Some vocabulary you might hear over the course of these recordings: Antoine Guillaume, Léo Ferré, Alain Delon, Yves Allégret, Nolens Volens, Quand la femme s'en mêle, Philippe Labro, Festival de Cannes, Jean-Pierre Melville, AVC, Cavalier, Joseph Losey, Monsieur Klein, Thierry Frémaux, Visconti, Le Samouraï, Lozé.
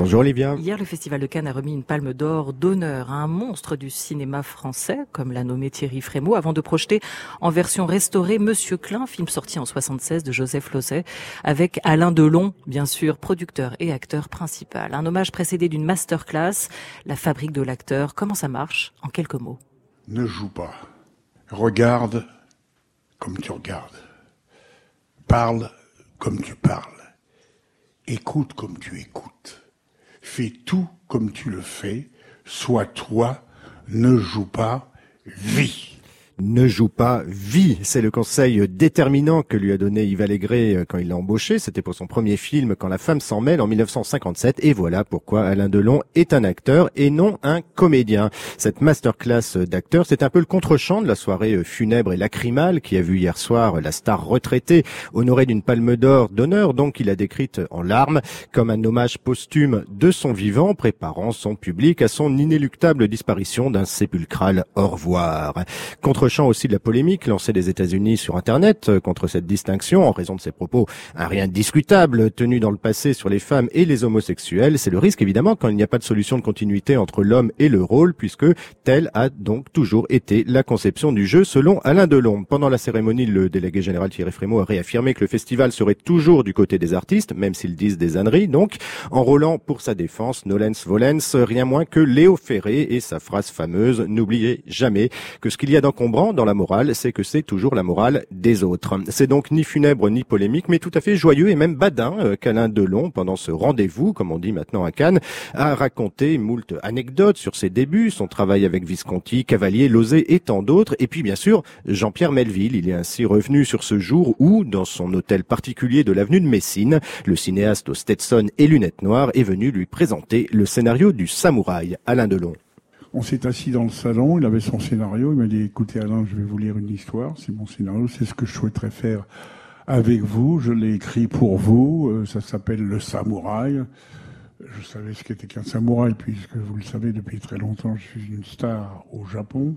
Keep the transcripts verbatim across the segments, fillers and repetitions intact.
Bonjour Olivia. Hier, le Festival de Cannes a remis une palme d'or d'honneur à un monstre du cinéma français, comme l'a nommé Thierry Frémaux, avant de projeter en version restaurée Monsieur Klein, film sorti en soixante-seize de Joseph Losey, avec Alain Delon, bien sûr, producteur et acteur principal. Un hommage précédé d'une masterclass, la fabrique de l'acteur. Comment ça marche, en quelques mots? Ne joue pas. Regarde comme tu regardes. Parle comme tu parles. Écoute comme tu écoutes. Fais tout comme tu le fais. Sois toi. Ne joue pas. Vis. Ne joue pas, vie. C'est le conseil déterminant que lui a donné Yves Allégret quand il l'a embauché. C'était pour son premier film, Quand la femme s'en mêle, en dix-neuf cent cinquante-sept. Et voilà pourquoi Alain Delon est un acteur et non un comédien. Cette masterclass d'acteurs, c'est un peu le contre-champ de la soirée funèbre et lacrymale qui a vu hier soir la star retraitée, honorée d'une palme d'or d'honneur, donc qu'il a décrite en larmes, comme un hommage posthume de son vivant, préparant son public à son inéluctable disparition d'un sépulcral au revoir. Contre aussi de la polémique lancée des États-Unis sur Internet contre cette distinction en raison de ses propos un rien de discutable tenus dans le passé sur les femmes et les homosexuels. C'est le risque évidemment quand il n'y a pas de solution de continuité entre l'homme et le rôle, puisque telle a donc toujours été la conception du jeu selon Alain Delon. Pendant la cérémonie, le délégué général Thierry Frémaux a réaffirmé que le festival serait toujours du côté des artistes, même s'ils disent des âneries, donc enrôlant pour sa défense Nolens Volens, rien moins que Léo Ferré et sa phrase fameuse « N'oubliez jamais que ce qu'il y a d'encombrant dans la morale, c'est que c'est toujours la morale des autres ». C'est donc ni funèbre ni polémique, mais tout à fait joyeux et même badin euh, qu'Alain Delon, pendant ce rendez-vous, comme on dit maintenant à Cannes, a raconté moult anecdotes sur ses débuts, son travail avec Visconti, Cavalier, Lozé et tant d'autres, et puis bien sûr Jean-Pierre Melville. Il est ainsi revenu sur ce jour où, dans son hôtel particulier de l'avenue de Messine, le cinéaste aux Stetson et lunettes noires est venu lui présenter le scénario du Samouraï. Alain Delon. On s'est assis dans le salon, il avait son scénario, il m'a dit « Écoutez Alain, je vais vous lire une histoire, c'est mon scénario, c'est ce que je souhaiterais faire avec vous, je l'ai écrit pour vous, ça s'appelle « Le Samouraï ». Je savais ce qu'était qu'un samouraï, puisque vous le savez, depuis très longtemps, je suis une star au Japon.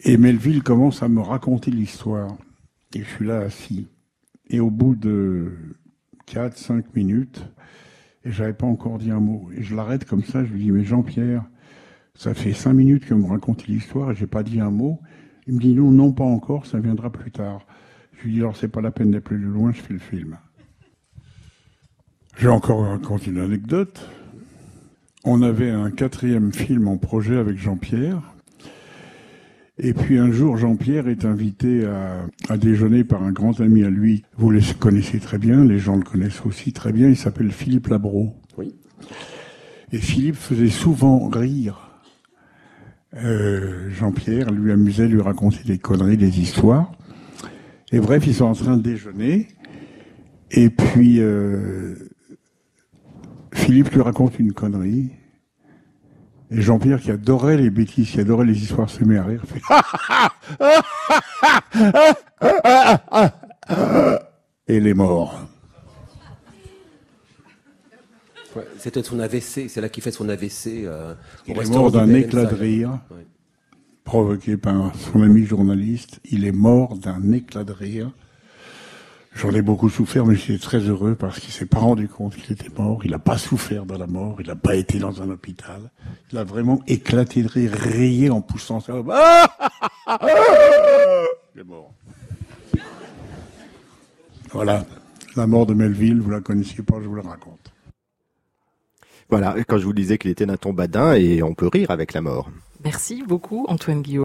Et Melville commence à me raconter l'histoire, et je suis là assis. Et au bout de quatre cinq minutes, et j'avais pas encore dit un mot, et je l'arrête comme ça, je lui dis « Mais Jean-Pierre, ça fait cinq minutes que vous me racontez l'histoire et j'ai pas dit un mot. » Il me dit non, non, pas encore, ça viendra plus tard. Je lui dis alors c'est pas la peine d'appeler de loin, je fais le film. J'ai encore raconté une anecdote. On avait un quatrième film en projet avec Jean-Pierre. Et puis un jour, Jean-Pierre est invité à, à déjeuner par un grand ami à lui. Vous le connaissez très bien, les gens le connaissent aussi très bien. Il s'appelle Philippe Labro. Oui. Et Philippe faisait souvent rire. Euh, Jean-Pierre lui amusait, lui racontait des conneries, des histoires. Et bref, ils sont en train de déjeuner. Et puis, euh, Philippe lui raconte une connerie. Et Jean-Pierre, qui adorait les bêtises, qui adorait les histoires, se met à rire. Fait... Et il est mort. C'était son A V C, c'est là qu'il fait son A V C. Euh, il est mort d'un éclat de rire, ouais. Provoqué par son ami journaliste. Il est mort d'un éclat de rire. J'en ai beaucoup souffert, mais j'étais très heureux parce qu'il s'est pas rendu compte qu'il était mort. Il n'a pas souffert dans la mort, il n'a pas été dans un hôpital. Il a vraiment éclaté de rire, rayé en poussant sa... Il est mort. Voilà, la mort de Melville, vous la connaissiez pas, je vous la raconte. Voilà, quand je vous disais qu'il était d'un ton badin et on peut rire avec la mort. Merci beaucoup Antoine Guillaume.